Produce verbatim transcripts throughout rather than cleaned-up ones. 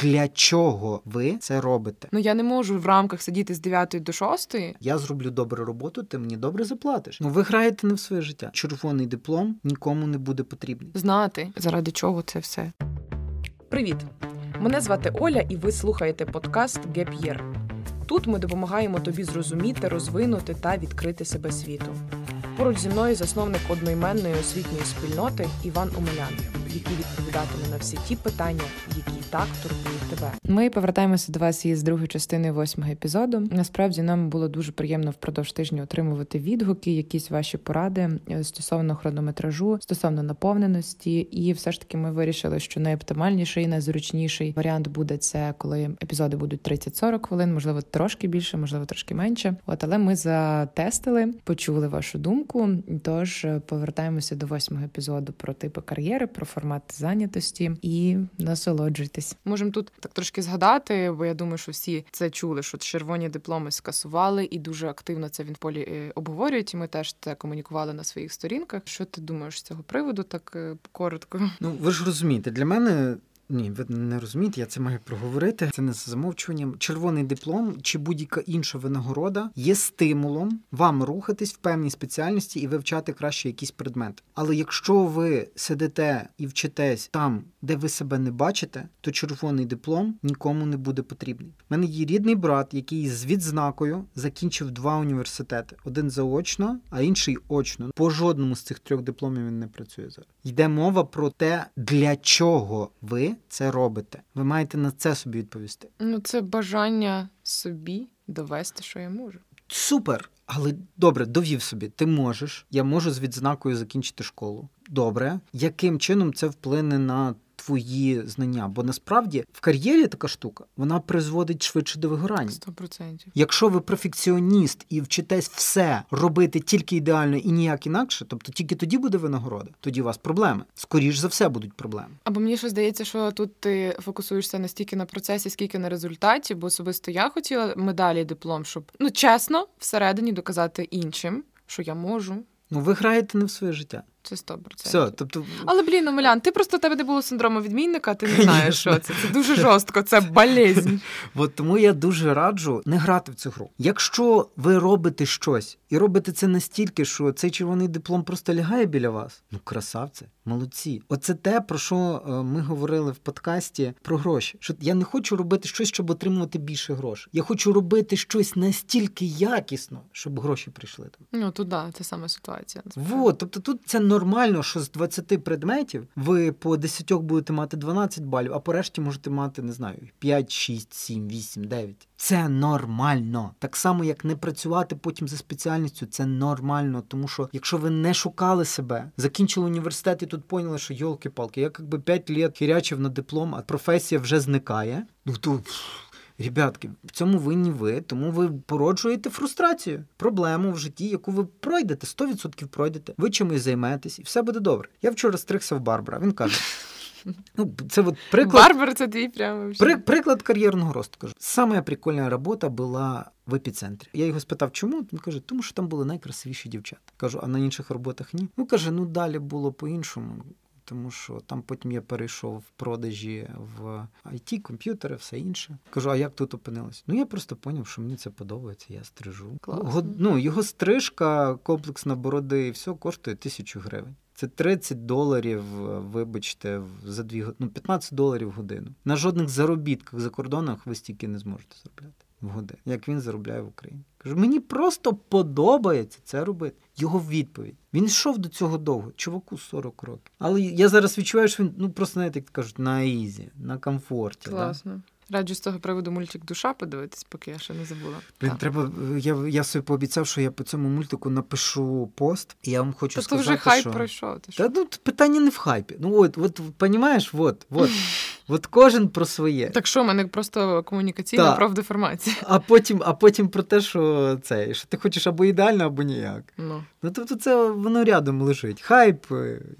для чого ви це робите. Ну, я не можу в рамках сидіти з дев'ятої до шостої. Я зроблю добру роботу, ти мені добре заплатиш. Ну, ви граєте не в своє життя. Червоний диплом нікому не буде потрібний. Знати, заради чого це все. Привіт! Мене звати Оля, і ви слухаєте подкаст Gap Year. Тут ми допомагаємо тобі зрозуміти, розвинути та відкрити себе світу. Поруч зі мною засновник одноіменної освітньої спільноти Іван Умелян, який відповідатиме на всі ті питання, які так турбують тебе. Ми повертаємося до вас із другої частини восьмого епізоду. Насправді, нам було дуже приємно впродовж тижня отримувати відгуки, якісь ваші поради стосовно хронометражу, стосовно наповненості. І все ж таки ми вирішили, що найоптимальніший, найзручніший варіант буде це, коли епізоди будуть тридцять-сорок хвилин, можливо, трошки більше, можливо, трошки менше. От, але ми затестили, почули вашу думку, тож повертаємося до восьмого епізоду про типи кар'єри, про формат зайнятості і насолоджуйтесь. Можемо тут так трошки згадати, бо я думаю, що всі це чули, що червоні дипломи скасували, і дуже активно це в інполі обговорюють, і ми теж це комунікували на своїх сторінках. Що ти думаєш з цього приводу, так коротко? Ну, ви ж розумієте, для мене... Ні, ви не розумієте, я це маю проговорити. Це не за замовчуванням. Червоний диплом чи будь-яка інша винагорода є стимулом вам рухатись в певній спеціальності і вивчати краще якісь предмети. Але якщо ви сидите і вчитесь там, де ви себе не бачите, то червоний диплом нікому не буде потрібний. У мене є рідний брат, який з відзнакою закінчив два університети. Один заочно, а інший очно. По жодному з цих трьох дипломів він не працює зараз. Йде мова про те, для чого ви це робите. Ви маєте на це собі відповісти. Ну, це бажання собі довести, що я можу. Супер! Але добре, довів собі. Ти можеш. Я можу з відзнакою закінчити школу. Добре. Яким чином це вплине на твої знання? Бо насправді в кар'єрі така штука, вона призводить швидше до вигорання. сто відсотків. Якщо ви перфекціоніст і вчитесь все робити тільки ідеально і ніяк інакше, тобто тільки тоді буде винагорода, тоді у вас проблеми. Скоріш за все будуть проблеми. Або мені ще здається, що тут ти фокусуєшся не стільки на процесі, скільки на результаті, бо особисто я хотіла медалі, диплом, щоб, ну, чесно, всередині доказати іншим, що я можу. Ну, ви граєте не в своє життя. Це сто відсотків. Все, тобто... Але, блін, Умелян, ти просто, у тебе не було синдрому відмінника, ти не знаєш, що це. Це дуже жорстко, це болезнь. От тому я дуже раджу не грати в цю гру. Якщо ви робите щось, і робите це настільки, що цей червоний диплом просто лягає біля вас, ну, красавці, молодці. Оце те, про що ми говорили в подкасті про гроші. Що я не хочу робити щось, щоб отримувати більше грошей. Я хочу робити щось настільки якісно, щоб гроші прийшли. Ну, то да, це саме ситуація. Вот, тобто тут це нормально, що з двадцяти предметів ви по десять будете мати дванадцять балів, а по решті можете мати, не знаю, п'ять, шість, сім, вісім, дев'ять. Це нормально. Так само, як не працювати потім за спеціальністю, це нормально, тому що якщо ви не шукали себе, закінчили університет і тут поняли, що йолки-палки, я якби п'ять літ хірячив на диплом, а професія вже зникає, ну тут... Ребятки, в цьому винні ви, тому ви породжуєте фрустрацію, проблему в житті, яку ви пройдете, сто відсотків пройдете, ви чимось займетесь і все буде добре. Я вчора стригся в барбера, він каже... Ну, це вот приклад... Барбер, це твій прямо... При, приклад кар'єрного росту, кажу. Самая прикольная работа была в епіцентрі. Я його спитав, чому? Він каже, тому що там були найкрасивіші дівчата. Кажу, а на інших роботах ні? Ну, каже, ну далі було по-іншому. Тому що там потім я перейшов в продажі в ай ті, комп'ютери, все інше. Кажу, а як тут опинилось? Ну, я просто поняв, що мені це подобається, я стрижу. Класно. Ну, його стрижка, комплексна бороди і все коштує тисячу гривень. Це тридцять доларів, вибачте, за дві, ну, п'ятнадцять доларів в годину. На жодних заробітках за кордонах ви стільки не зможете заробляти в годину, як він заробляє в Україні. Кажу, мені просто подобається це робити. Його відповідь. Він йшов до цього довго. Чуваку сорок років. Але я зараз відчуваю, що він, ну, просто, знаєте, як кажуть, на ізі, на комфорті. Класно. Да? Раджу з того приводу мультик «Душа» подивитись, поки я ще не забула. Блин, треба, я, я собі пообіцяв, що я по цьому мультику напишу пост, і я вам хочу так сказати, що... Тобто вже хайп що... пройшов. Ти Та, ну, питання не в хайпі. Ну, от, от, понімаєш, от, от. От кожен про своє. Так що, в мене просто комунікаційна Та. Профдеформація. А потім, а потім про те, що це, що ти хочеш або ідеально, або ніяк. Ну, ну тобто це воно рядом лежить. Хайп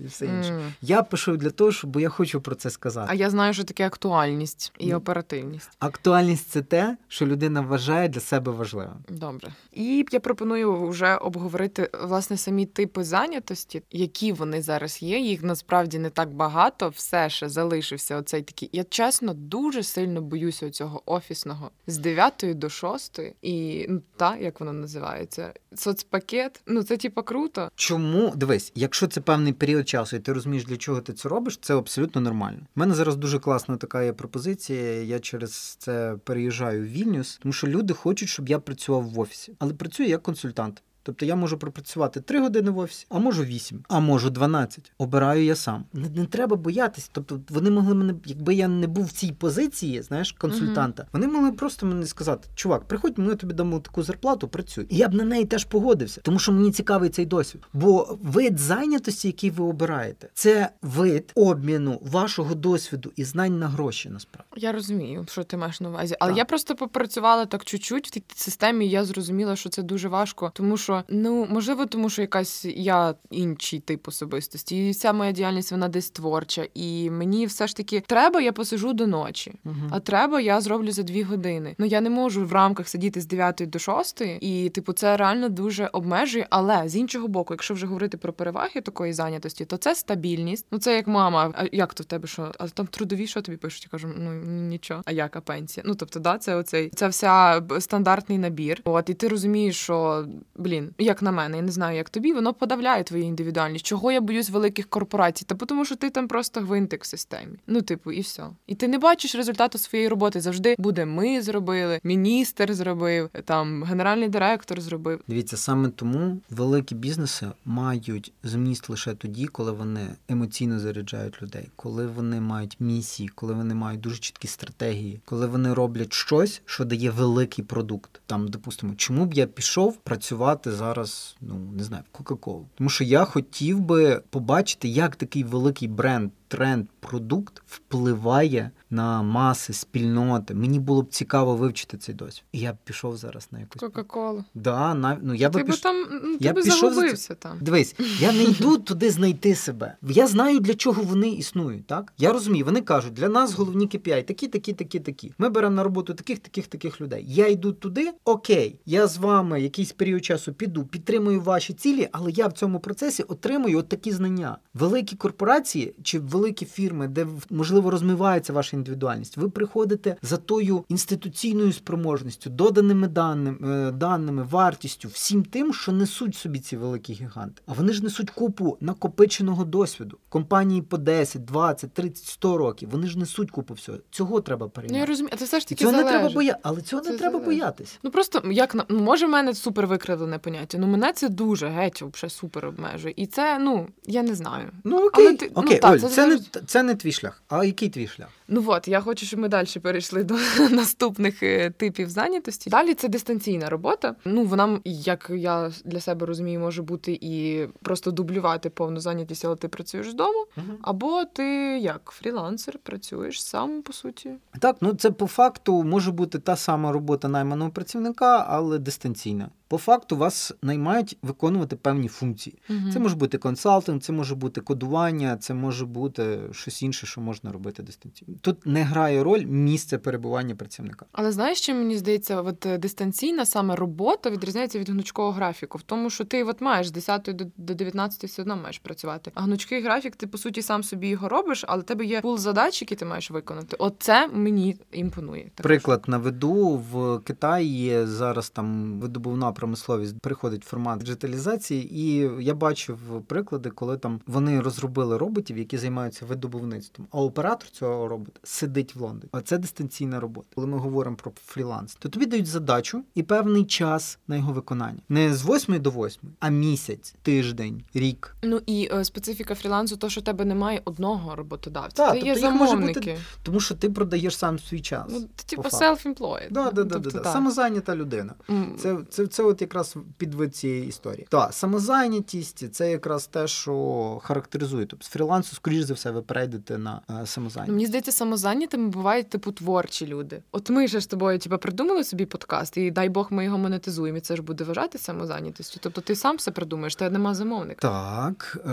і все інше. Mm. Я пишу для того, що, бо я хочу про це сказати. А я знаю, що таке актуальність і mm. оперативність. Актуальність – це те, що людина вважає для себе важливим. Добре. І я пропоную вже обговорити, власне, самі типи зайнятості, які вони зараз є. Їх насправді не так багато. Все ще залишився оцей такий такий, я чесно дуже сильно боюся цього офісного з дев'ятої до шостої і ну, та, як воно називається, соцпакет, ну це типа круто. Чому? Дивись, якщо це певний період часу і ти розумієш, для чого ти це робиш, це абсолютно нормально. У мене зараз дуже класна така є пропозиція, я через це переїжджаю в Вільнюс, тому що люди хочуть, щоб я працював в офісі, але працюю як консультант. Тобто я можу пропрацювати три години в офісі, а можу вісім, а можу дванадцять. Обираю я сам. Не, не треба боятись. Тобто вони могли мене, якби я не був в цій позиції, знаєш, консультанта, mm-hmm. вони могли просто мені сказати, чувак, приходь, ми тобі дамо таку зарплату, працюй. І я б на неї теж погодився, тому що мені цікавий цей досвід. Бо вид зайнятості, який ви обираєте, це вид обміну вашого досвіду і знань на гроші, насправді. Я розумію, що ти маєш на увазі. Але так. Я просто попрацювала так чуть-чуть в цій системі, і я зрозуміла, що це дуже важко, тому що ну, можливо, тому що якась я інший тип особистості. І вся моя діяльність, вона десь творча. І мені все ж таки, треба я посижу до ночі, угу. а треба я зроблю за дві години. Ну, я не можу в рамках сидіти з дев'ятої до шостої. І, типу, це реально дуже обмежує. Але, з іншого боку, якщо вже говорити про переваги такої зайнятості, то це стабільність. Ну, це як мама. А як то в тебе що? А там трудові, що тобі пишуть? Я кажу, ну, нічого. А яка пенсія? Ну, тобто, да, це оцей, це вся стандартний набір. От, і ти розумієш, що, блін, як на мене, я не знаю, як тобі, воно подавляє твою індивідуальність. Чого я боюсь великих корпорацій? Та тому, що ти там просто гвинтик в системі. Ну, типу, і все. І ти не бачиш результату своєї роботи. Завжди буде ми зробили, міністр зробив, там, генеральний директор зробив. Дивіться, саме тому великі бізнеси мають зміст лише тоді, коли вони емоційно заряджають людей, коли вони мають місії, коли вони мають дуже чіткі стратегії, коли вони роблять щось, що дає великий продукт. Там, допустимо, чому б я пішов працювати зараз, ну, не знаю, в Coca-Cola. Тому що я хотів би побачити, як такий великий бренд, тренд, продукт впливає на маси, спільноти. Мені було б цікаво вивчити цей досвід. І я б пішов зараз на якусь... Coca-Cola. Да, на... ну, я ти би піш... там, ну, я ти би загубився за... там. Дивись, я не йду туди знайти себе. Я знаю, для чого вони існують, так? Я розумію, вони кажуть, для нас головні кей пі ай такі, такі, такі, такі. Ми беремо на роботу таких, таких, таких людей. Я йду туди, окей, я з вами якийсь період часу піду, підтримую ваші цілі, але я в цьому процесі отримую от такі знання. Великі корпорації чи великі фірми, де, можливо, розмивається ваша індивідуальність, ви приходите за тою інституційною спроможністю, доданими даними, даними, вартістю, всім тим, що несуть собі ці великі гіганти. А вони ж несуть купу накопиченого досвіду. Компанії по десять, двадцять, тридцять, сто років, вони ж несуть купу всього. Цього треба перейняти. Ну, я розумію, це все ж таки залежить. Треба боя... Але цього це не треба залежить. Боятись. Ну, просто, як на... ну, може, в мене супер викривлене поняття, ну, мене це дуже, геть, взагалі, супер обмежує. І це, ну, я не знаю. Ну, окей, але ти... окей. Ну, та, Оль, це, це, не, це не твій шлях. А який твій шлях? Ну от, я хочу, щоб ми далі перейшли до наступних типів зайнятості. Далі це дистанційна робота. Ну, вона, як я для себе розумію, може бути і просто дублювати повну зайнятість, але ти працюєш з дому, угу. або ти, як, фрілансер, працюєш сам, по суті. Так, ну це по факту може бути та сама робота найманого працівника, але дистанційна. По факту вас наймають виконувати певні функції. Угу. Це може бути консалтинг, це може бути кодування, це може бути щось інше, що можна робити дистанційно. Тут не грає роль місце перебування працівника. Але знаєш, що мені здається, от дистанційна саме робота відрізняється від гнучкого графіку, в тому, що ти от маєш з десятої до дев'ятнадцятої все одно маєш працювати. А гнучкий графік ти по суті сам собі його робиш, але в тебе є пул задач, які ти маєш виконати. Оце мені імпонує. Також. Приклад наведу, в Китаї є зараз там видобувна промисловість, переходить в формат діджиталізації, і я бачив приклади, коли там вони розробили роботів, які займаються видобувництвом, а оператор цього робота сидить в Лондоні. А це дистанційна робота. Коли ми говоримо про фріланс, то тобі дають задачу і певний час на його виконання. Не з восьмої до восьмої, а місяць, тиждень, рік. Ну і е, специфіка фрілансу то, що в тебе немає одного роботодавця. Так, тобто є замовники. Бути, тому що ти продаєш сам свій час. Ну, ти, типу self-employed. Да, да, да, тобто, да, да. Самозайнята людина. Mm. Це, це, це от якраз підвид цієї історії. Так, самозайнятість, це якраз те, що характеризує. Тобто з фрілансу, скоріш за все, ви перейдете на е, самозайнятість. Мені здається, самозайнятими бувають типу творчі люди. От ми ж з тобою типу, придумали собі подкаст, і дай Бог ми його монетизуємо, і це ж буде вважати самозайнятістю. Тобто ти сам все придумаєш, та нема замовника. Так, е-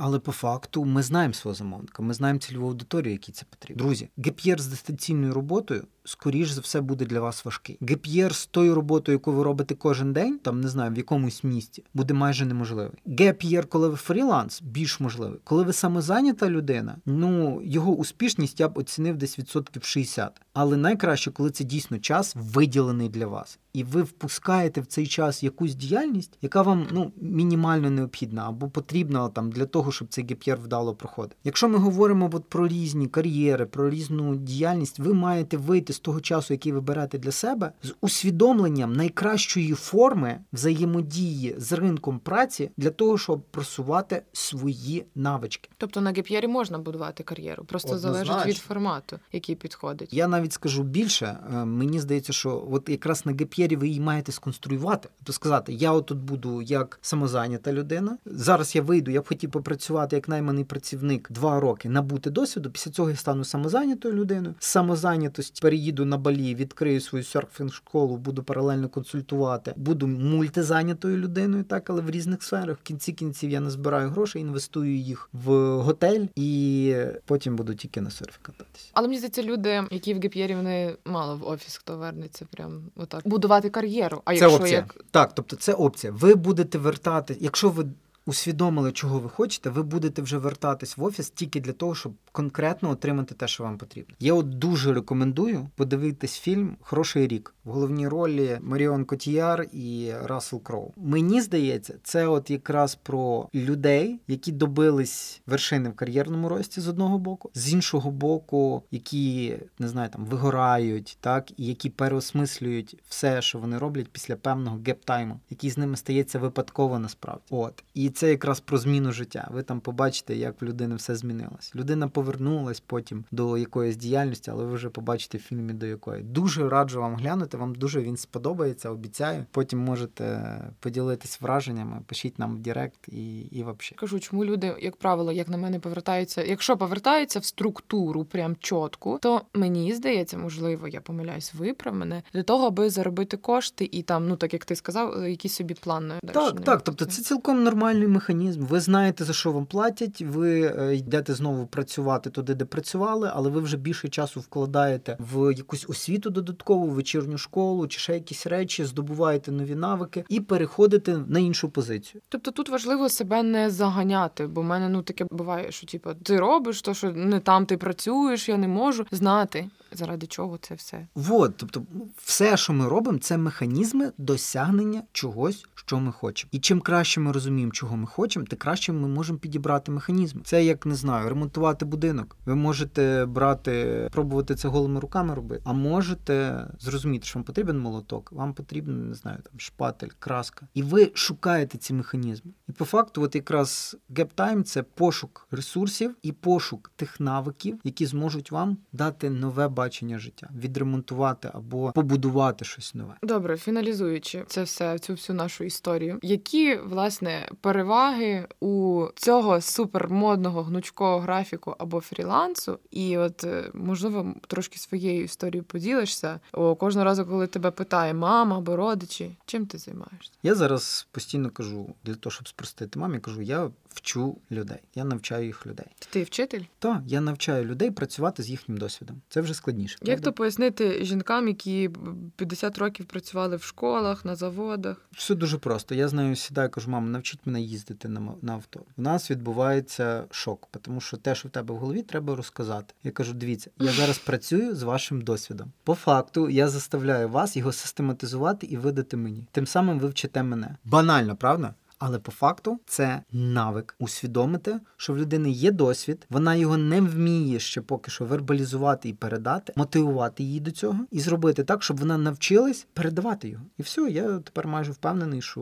але по факту ми знаємо свого замовника, ми знаємо цільову аудиторію, якій це потрібно. Друзі, Gap Year з дистанційною роботою скоріш за все, буде для вас важкий. Gap year з тою роботою, яку ви робите кожен день, там, не знаю, в якомусь місті, буде майже неможливий. Gap year, коли ви фріланс, більш можливий. Коли ви самозайнята людина, ну, його успішність я б оцінив десь відсотків шістдесят. Але найкраще, коли це дійсно час виділений для вас. І ви впускаєте в цей час якусь діяльність, яка вам, ну, мінімально необхідна або потрібна там для того, щоб цей gap year вдало проходив. Якщо ми говоримо от про різні кар'єри, про різну діяльність, ви маєте вийти з того часу, який ви берете для себе, з усвідомленням найкращої форми взаємодії з ринком праці для того, щоб просувати свої навички. Тобто на gap yearі можна будувати кар'єру, просто однозначно залежить від формату, який підходить. Я навіть скажу більше, мені здається, що от якраз на gap yearі ви її маєте сконструювати. Тобто сказати, я отут буду як самозайнята людина, зараз я вийду, я б хотів попрацювати як найманий працівник два роки, набути досвіду, після цього я стану самозайнятою людиною, з самозайнятості переїду на Балі, відкрию свою серфінг-школу, буду паралельно консультувати, буду мультизайнятою людиною, так, але в різних сферах. В кінці кінців я назбираю гроші, інвестую їх в готель і потім буду тільки на серфі кататися. Але мені здається, люди, які в gap yearі, вони мало в офіс, хто вернеться прям отак. Будувати кар'єру. А це якщо опція. Як... Так, тобто це опція. Ви будете вертати, якщо ви усвідомили, чого ви хочете, ви будете вже вертатись в офіс тільки для того, щоб конкретно отримати те, що вам потрібно. Я от дуже рекомендую подивитись фільм «Хороший рік». В головній ролі Маріон Котіяр і Расл Кроу. Мені здається, це от якраз про людей, які добились вершини в кар'єрному рості з одного боку, з іншого боку, які, не знаю, там, вигорають, так, і які переосмислюють все, що вони роблять після певного геп-тайму, який з ними стається випадково насправді. От. І це якраз про зміну життя. Ви там побачите, як в людини все змінилось. Людина повернулась потім до якоїсь діяльності, але ви вже побачите в фільмі, до якої. Дуже раджу вам глянути, вам дуже він сподобається, обіцяю. Потім можете поділитись враженнями, пишіть нам в директ і, і вообще. Кажу, чому люди, як правило, як на мене, повертаються, якщо повертаються в структуру прям чітку, то мені здається, можливо, я помиляюсь, виправ мене, для того, аби заробити кошти і там, ну так як ти сказав, якісь собі плани. Так, так, тобто це цілком нормальний механізм. Ви знаєте, за що вам платять, ви йдете знову працювати туди, де працювали, але ви вже більше часу вкладаєте в якусь освіту додаткову, вечірню школу чи ще якісь речі, здобуваєте нові навики і переходите на іншу позицію. Тобто тут важливо себе не заганяти, бо в мене ну таке буває, що типу ти робиш то, що не там ти працюєш, я не можу знати, заради чого це все. Вот, тобто все, що ми робимо, це механізми досягнення чогось, що ми хочемо. І чим краще ми розуміємо, чого ми хочемо, тим краще ми можемо підібрати механізми. Це як, не знаю, ремонтувати будинок. Ви можете брати, пробувати це голими руками робити, а можете зрозуміти, що вам потрібен молоток, вам потрібен, не знаю, там шпатель, краска. І ви шукаєте ці механізми. І по факту от якраз gap time – це пошук ресурсів і пошук тих навиків, які зможуть вам дати нове бачення життя, відремонтувати або побудувати щось нове. Добре, фіналізуючи це все, цю всю нашу історію, які, власне, переваги у цього супермодного гнучкого графіку або фрілансу? І от, можливо, трошки своєю історією поділишся. О, кожного разу, коли тебе питає мама або родичі, чим ти займаєшся? Я зараз постійно кажу, для того, щоб спростити мамі, кажу, я вчу людей, я навчаю їх людей. Ти вчитель? Так, я навчаю людей працювати з їхнім досвідом. Це вже складніше. Як правда? То пояснити жінкам, які п'ятдесят років працювали в школах, на заводах? Все дуже просто. Я знаю, сідаю, кажу, мама, навчіть мене їздити на, на авто. У нас відбувається шок, тому що те, що в тебе в голові, треба розказати. Я кажу, дивіться, я зараз працюю з вашим досвідом. По факту, я заставляю вас його систематизувати і видати мені. Тим самим ви вчите мене. Банально, правда? Але по факту це навик усвідомити, що в людини є досвід, вона його не вміє ще поки що вербалізувати і передати, мотивувати її до цього і зробити так, щоб вона навчилась передавати його. І все, я тепер майже впевнений, що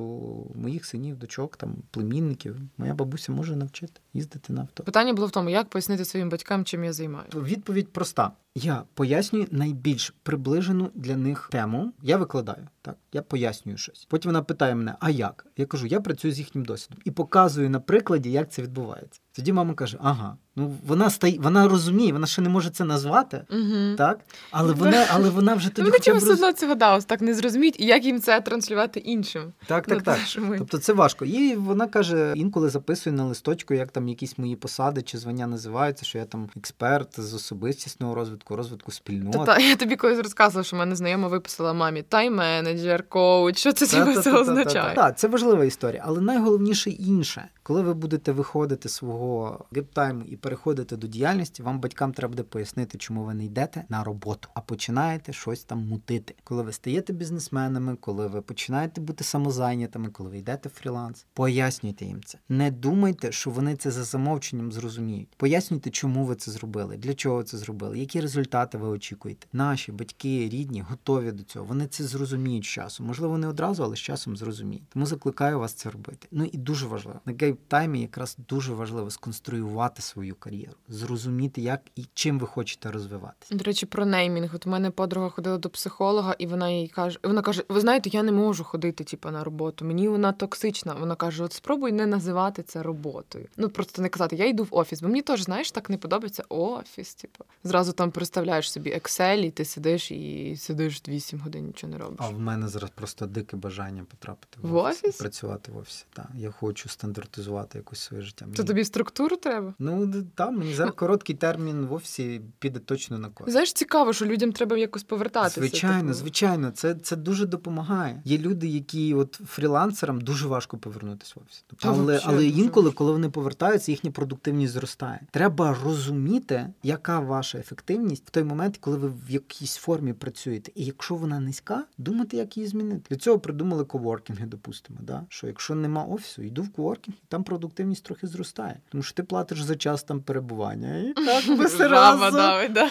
моїх синів, дочок, там, племінників, моя бабуся може навчити їздити на авто. Питання було в тому, як пояснити своїм батькам, чим я займаюся? Відповідь проста. Я пояснюю найбільш приближену для них тему. Я викладаю, так, я пояснюю щось. Потім вона питає мене, а як? Я кажу, я працюю з їхнім досвідом. І показую на прикладі, як це відбувається. Тоді мама каже, ага, ну вона стає, вона розуміє, вона ще не може це назвати, угу. так? Але вона, але вона вже тоді хоча б... Вони все одно цього дав, так не зрозуміють, і як їм це транслювати іншим. Так, так, так. Тобто це важко. І вона каже, інколи записує на листочку, як там якісь мої посади чи звання називаються, що я там експерт з особистісного розвитку, розвитку спільнот. Та-та, я тобі колись розказувала, що в мене знайома виписала мамі тайм-менеджер, коуч, що це все означає. Так, це важлива історія, але найголовніше інше. Коли ви будете виходити з свого гейптайму і переходити до діяльності, вам батькам треба буде пояснити, чому ви не йдете на роботу, а починаєте щось там мутити. Коли ви стаєте бізнесменами, коли ви починаєте бути самозайнятими, коли ви йдете в фріланс, пояснюйте їм це. Не думайте, що вони це за замовченням зрозуміють. Пояснюйте, чому ви це зробили, для чого це зробили, які результати ви очікуєте. Наші батьки, рідні готові до цього. Вони це зрозуміють з часом. Можливо, не одразу, але з часом зрозуміють. Тому закликаю вас це робити. Ну і дуже важливо. В таймі якраз дуже важливо сконструювати свою кар'єру, зрозуміти, як і чим ви хочете розвиватися. До речі, про неймінг. От у мене подруга ходила до психолога, і вона їй каже, вона каже, ви знаєте, я не можу ходити типу, на роботу, мені вона токсична. Вона каже, от спробуй не називати це роботою. Ну, просто не казати, я йду в офіс, бо мені теж, знаєш, так не подобається офіс. Типу. Зразу там представляєш собі Excel, і ти сидиш, і сидиш вісім годин, нічого не робиш. А в мене зараз просто дике бажання потрапити в, в офіс, офіс? працювати в офісі. Так. Я хочу стандартизувати якось своє життя. Мені... То тобі структуру треба? Ну, там, мені зараз короткий термін в офісі піде точно на користь. Знаєш, цікаво, що людям треба якось повертатися. Звичайно, тому... звичайно. Це, це дуже допомагає. Є люди, які от фрілансерам дуже важко повернутися в офіс. Тобто, але, взагалі, але інколи, важко. Коли вони повертаються, їхня продуктивність зростає. Треба розуміти, яка ваша ефективність в той момент, коли ви в якійсь формі працюєте. І якщо вона низька, думати, як її змінити. Для цього придумали коворкінги, допустимо. Да? Що якщо нема офісу, йду в коворкінг, там продуктивність трохи зростає, тому що ти платиш за час там перебування. І так би сразу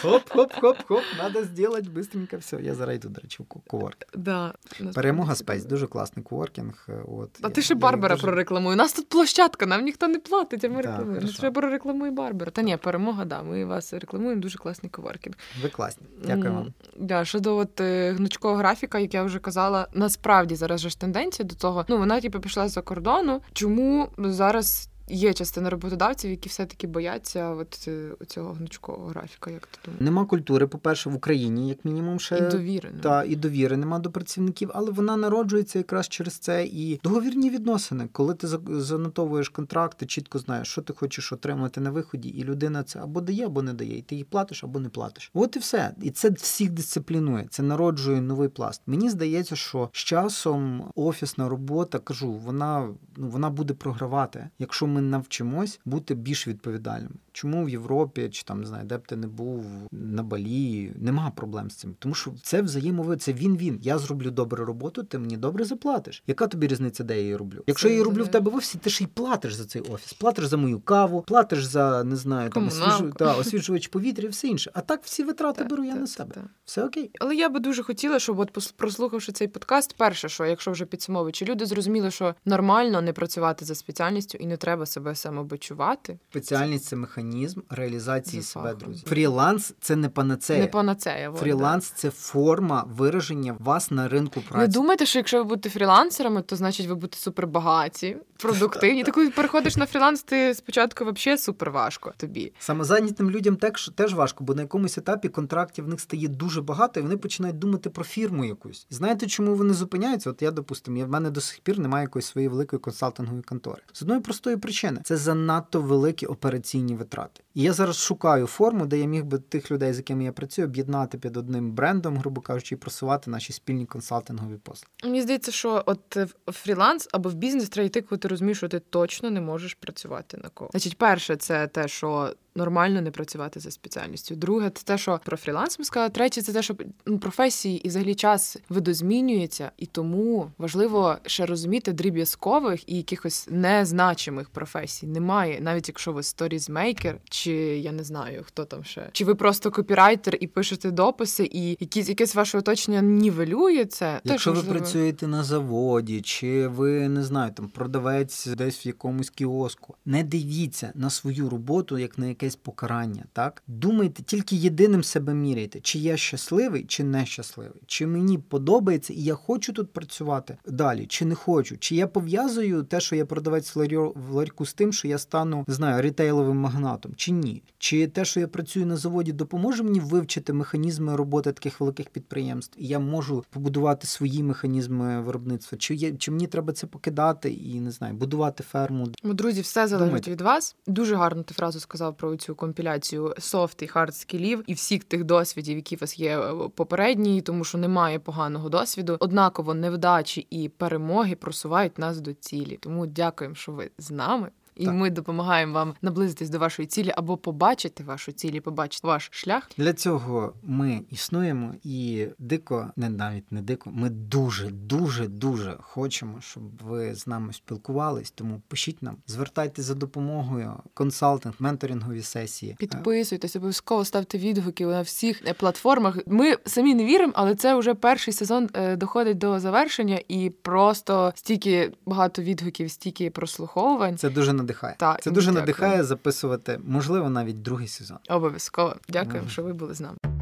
хоп-хоп-хоп-хоп, треба зробити бистренько все. Я зараз йду, до речі, в коворкінг. Да, Перемога Space, дуже класний коворкінг. От, а я, ти ще Барбара дуже... прорекламуй. У нас тут площадка, нам ніхто не платить, а ми да, рекламуємо. Ще прорекламуй Барбара. Та ні, Перемога, да, ми вас рекламуємо, дуже класний коворкінг. Ви класні, дякую вам. Да, щодо от, гнучкого графіка, як я вже казала, насправді зараз ж тенденція до того, ну вона типу пішла за кордону. Чому зараз є частина роботодавців, які все-таки бояться от цього гнучкового графіка, як ти думаєш? Нема культури, по-перше, в Україні, як мінімум, ще... І довіри. Та, і довіри нема до працівників, але вона народжується якраз через це. І договірні відносини, коли ти занотовуєш контракт, ти чітко знаєш, що ти хочеш отримати на виході, і людина це або дає, або не дає, і ти їй платиш, або не платиш. От і все. І це всіх дисциплінує, це народжує новий пласт. Мені здається, що з часом офісна робота, кажу, вона, ну, вона буде програвати, якщо ми навчимось бути більш відповідальними. Чому в Європі, чи там, не знаю, де б ти не був, на Балі, нема проблем з цим. Тому що це взаємовид, це він-він. Я зроблю добру роботу, ти мені добре заплатиш. Яка тобі різниця, де я її роблю? Якщо я її роблю в тебе в офісі, ти ще й платиш за цей офіс. Платиш за мою каву, платиш за, не знаю, там, освіжу... та, освіжувач повітря і все інше. А так всі витрати беру я на себе. Все окей. Але я би дуже хотіла, щоб от прослухавши цей подкаст, перше, що, якщо вже підсумовуючи, люди зрозуміли, що нормально не працювати за спеціальністю і не треба себе самобичувати. Спеціальність – це механізм реалізації себе, друзі. Фріланс – це не панацея. Не панацея. Фріланс – це форма вираження вас на ринку праці. Ви думаєте, що якщо ви будете фрілансерами, то значить ви будете супербагаті, продуктивні. Ти коли переходиш на фріланс, ти спочатку взагалі суперважко тобі. Самозайнятим людям теж важко, бо на якомусь етапі контрактів в них стає дуже багато, і вони починають думати про фірму якусь. І знаєте, чому вони зупиняються? От я, допустимо, в мене до сих пір немає якоїсь своєї великої консалтингової контори. З одної простої причини. Це занадто великі операційні витрати. І я зараз шукаю форму, де я міг би тих людей, з якими я працюю, об'єднати під одним брендом, грубо кажучи, і просувати наші спільні консалтингові послуги. Мені здається, що от в фріланс або в бізнес треба йти, коли ти розумієш, що ти точно не можеш працювати на кого. Значить, перше, це те, що нормально не працювати за спеціальністю. Друге, це те, що про фріланс ми сказали. Третє, це те, що професії і взагалі час видозмінюється, і тому важливо ще розуміти дріб'язкових і якихось незначимих професій. Немає, навіть якщо ви сторізмейкер, чи я не знаю, хто там ще. Чи ви просто копірайтер і пишете дописи, і якісь, якесь ваше оточення нівелює це. Якщо так, ви працюєте на заводі, чи ви, не знаю, там продавець десь в якомусь кіоску, не дивіться на свою роботу, як на яке якесь покарання, так? Думайте, тільки єдиним себе міряйте, чи я щасливий, чи нещасливий, чи мені подобається і я хочу тут працювати далі, чи не хочу, чи я пов'язую те, що я продавець в ларьку з тим, що я стану, не знаю, рітейловим магнатом, чи ні, чи те, що я працюю на заводі, допоможе мені вивчити механізми роботи таких великих підприємств, і я можу побудувати свої механізми виробництва, чи я, чи мені треба це покидати і, не знаю, будувати ферму. Друзі, все залежить Думайте. від вас. Дуже гарно ти фразу сказав про цю компіляцію софт і хард скілів і всіх тих досвідів, які у вас є попередні, тому що немає поганого досвіду. Однаково невдачі і перемоги просувають нас до цілі. Тому дякуємо, що ви з нами. І так. ми допомагаємо вам наблизитись до вашої цілі або побачити вашу цілі, побачити ваш шлях. Для цього ми існуємо і дико, не навіть не дико, ми дуже-дуже-дуже хочемо, щоб ви з нами спілкувались, тому пишіть нам, звертайтесь за допомогою, консалтинг, менторингові сесії. Підписуйтесь, обов'язково ставте відгуки на всіх платформах. Ми самі не віримо, але це вже перший сезон доходить до завершення і просто стільки багато відгуків, стільки прослуховувань. Це дуже надихає. Так, Це дуже дякую. надихає записувати, можливо, навіть другий сезон. Обов'язково. Дякую, mm. що ви були з нами.